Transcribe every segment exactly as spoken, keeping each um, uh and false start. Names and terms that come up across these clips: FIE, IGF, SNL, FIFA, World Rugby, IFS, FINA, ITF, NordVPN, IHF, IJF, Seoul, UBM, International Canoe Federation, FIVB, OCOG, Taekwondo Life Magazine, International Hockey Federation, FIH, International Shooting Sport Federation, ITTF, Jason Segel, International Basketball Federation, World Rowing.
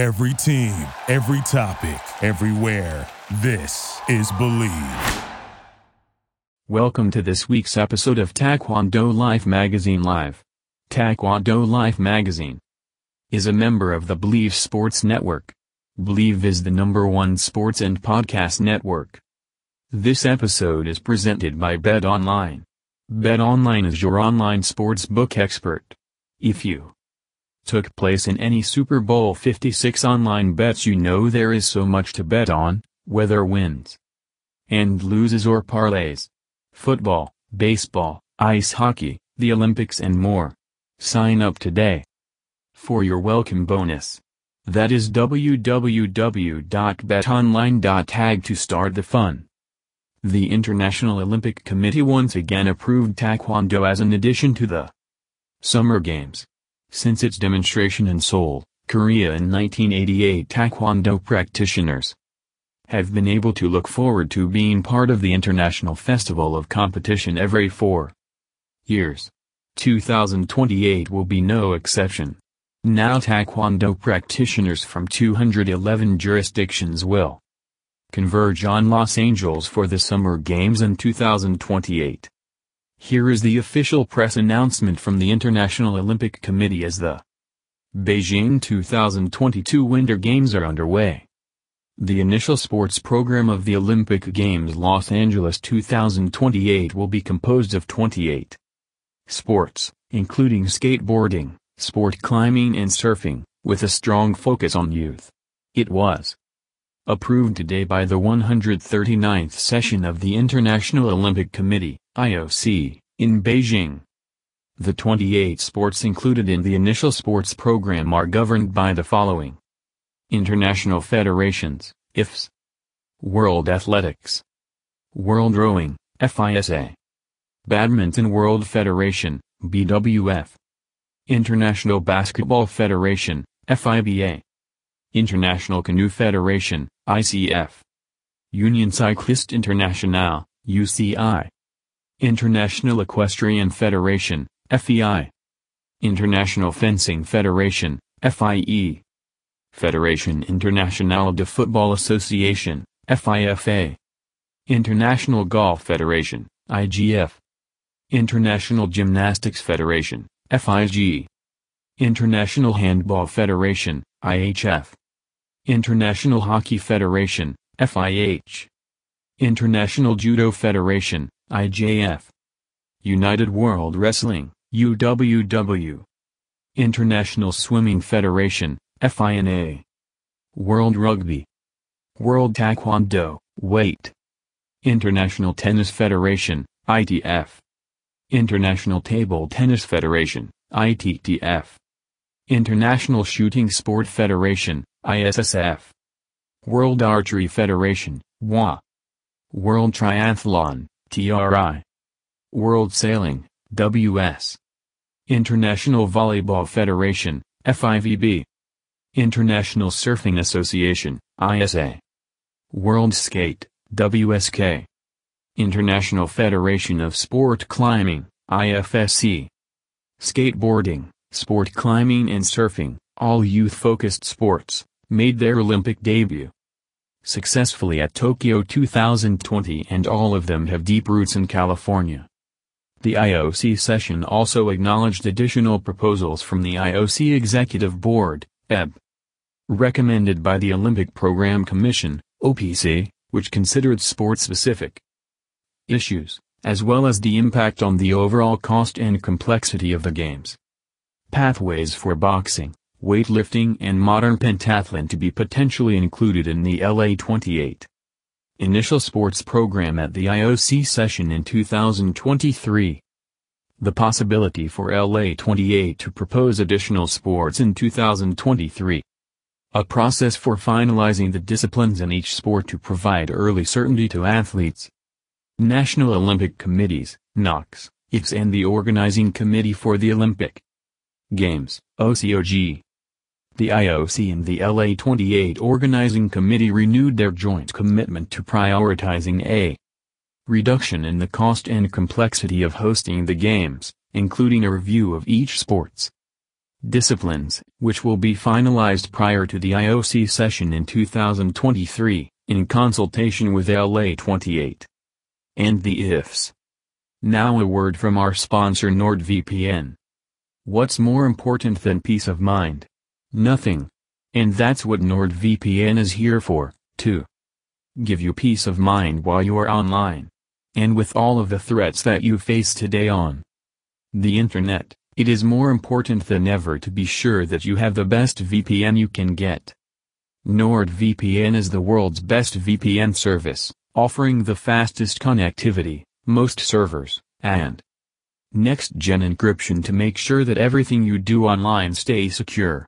Every team, every topic, everywhere. This is Bleav. Welcome to this week's episode of Taekwondo Life Magazine Live. Taekwondo Life Magazine is a member of the Bleav Sports Network. Bleav is the number one sports and podcast network. This episode is presented by BetOnline. BetOnline is your online sportsbook expert. If you took place in any Super Bowl fifty-six online bets, you know there is so much to bet on, whether wins and loses or parlays. Football, baseball, ice hockey, the Olympics and more. Sign up today for your welcome bonus. That is w w w dot betonline dot tag to start the fun. The International Olympic Committee once again approved Taekwondo as an addition to the Summer Games. Since its demonstration in Seoul, Korea in nineteen eighty-eight, Taekwondo practitioners have been able to look forward to being part of the International Festival of Competition every four years. two thousand twenty-eight will be no exception. Now Taekwondo practitioners from two hundred eleven jurisdictions will converge on Los Angeles for the Summer Games in two thousand twenty-eight. Here is the official press announcement from the International Olympic Committee as the Beijing two thousand twenty-two Winter Games are underway. The initial sports program of the Olympic Games Los Angeles two thousand twenty-eight will be composed of twenty-eight sports, including skateboarding, sport climbing and surfing, with a strong focus on youth. It was approved today by the one hundred thirty-ninth session of the International Olympic Committee, I O C, in Beijing. The twenty-eight sports included in the initial sports program are governed by the following international federations, I F S, World Athletics, World Rowing, FISA, Badminton World Federation, B W F, International Basketball Federation, F I B A, International Canoe Federation, I C F, Union Cycliste Internationale, U C I, International Equestrian Federation, F E I, International Fencing Federation, F I E, Federation Internationale de Football Association, F I F A, International Golf Federation, I G F, International Gymnastics Federation, F I G, International Handball Federation, I H F, International Hockey Federation, F I H, International Judo Federation, I J F, United World Wrestling, U W W, International Swimming Federation, F I N A, World Rugby, World Taekwondo, Weight, International Tennis Federation, I T F, International Table Tennis Federation, I T T F, International Shooting Sport Federation, I S S F, World Archery Federation, W A, World Triathlon, T R I, World Sailing, W S, International Volleyball Federation, F I V B, International Surfing Association, I S A, World Skate, W S K, International Federation of Sport Climbing, I F S C, Skateboarding, sport climbing and surfing, all youth-focused sports, made their Olympic debut successfully at Tokyo two thousand twenty, and all of them have deep roots in California. The I O C session also acknowledged additional proposals from the I O C Executive Board, E B, recommended by the Olympic Program Commission, O P C, which considered sport-specific issues, as well as the impact on the overall cost and complexity of the games. Pathways for boxing, weightlifting and modern pentathlon to be potentially included in the L A twenty-eight initial sports program at the I O C session in two thousand twenty-three. The possibility for L A twenty-eight to propose additional sports in two thousand twenty-three. A process for finalizing the disciplines in each sport to provide early certainty to athletes. National Olympic Committees, N O Cs, I F S and the Organizing Committee for the Olympic Games, O C O G. The I O C and the L A twenty-eight Organizing Committee renewed their joint commitment to prioritizing a reduction in the cost and complexity of hosting the games, including a review of each sport's disciplines, which will be finalized prior to the I O C session in two thousand twenty-three, in consultation with L A twenty-eight. And the ifs. Now a word from our sponsor NordVPN. What's more important than peace of mind? Nothing. And that's what NordVPN is here for, to give you peace of mind while you are online. And with all of the threats that you face today on the internet, it is more important than ever to be sure that you have the best V P N you can get. NordVPN is the world's best V P N service, offering the fastest connectivity, most servers, and next-gen encryption to make sure that everything you do online stays secure.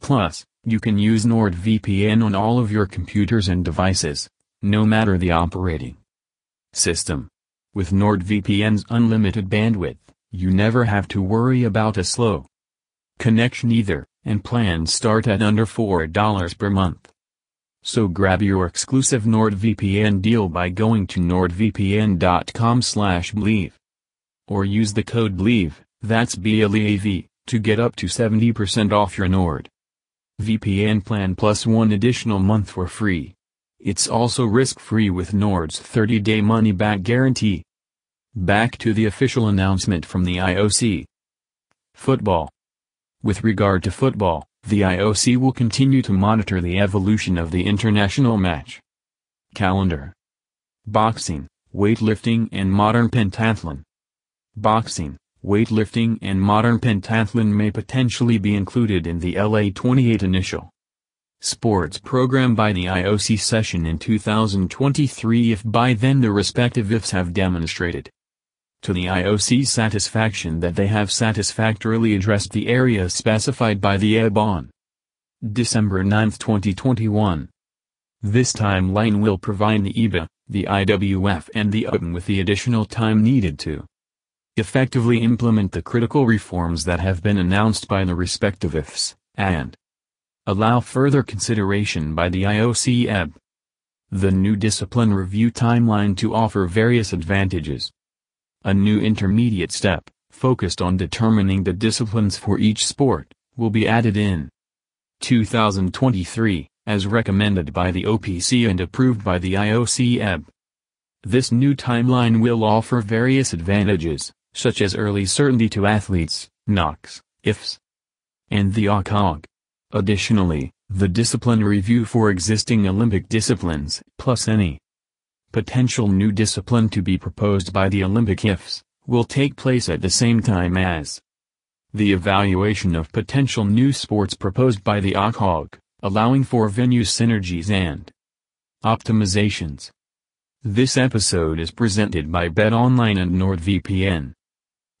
Plus, you can use NordVPN on all of your computers and devices, no matter the operating system. With NordVPN's unlimited bandwidth, you never have to worry about a slow connection either, and plans start at under four dollars per month. So grab your exclusive NordVPN deal by going to nordvpn dot com slash Bleav. Or use the code Bleav, that's B L E A V, to get up to seventy percent off your NordVPN plan plus one additional month for free. It's also risk-free with Nord's thirty day money-back guarantee. Back to the official announcement from the I O C. Football. With regard to football, the I O C will continue to monitor the evolution of the international match calendar. Boxing, weightlifting and modern pentathlon. Boxing, weightlifting and modern pentathlon may potentially be included in the L A twenty-eight initial sports program by the I O C session in two thousand twenty-three if by then the respective ifs have demonstrated to the I O C's satisfaction that they have satisfactorily addressed the areas specified by the I B on December ninth twenty twenty-one. This timeline will provide the I B A, the I W F and the U B M with the additional time needed to effectively implement the critical reforms that have been announced by the respective ifs, and allow further consideration by the I O C E B. The new discipline review timeline to offer various advantages. A new intermediate step, focused on determining the disciplines for each sport, will be added in two thousand twenty-three, as recommended by the O P C and approved by the I O C E B. This new timeline will offer various advantages, such as early certainty to athletes, N O Cs, I F S, and the O C O G. Additionally, the discipline review for existing Olympic disciplines, plus any potential new discipline to be proposed by the Olympic I F S, will take place at the same time as the evaluation of potential new sports proposed by the O C O G, allowing for venue synergies and optimizations. This episode is presented by BetOnline and NordVPN.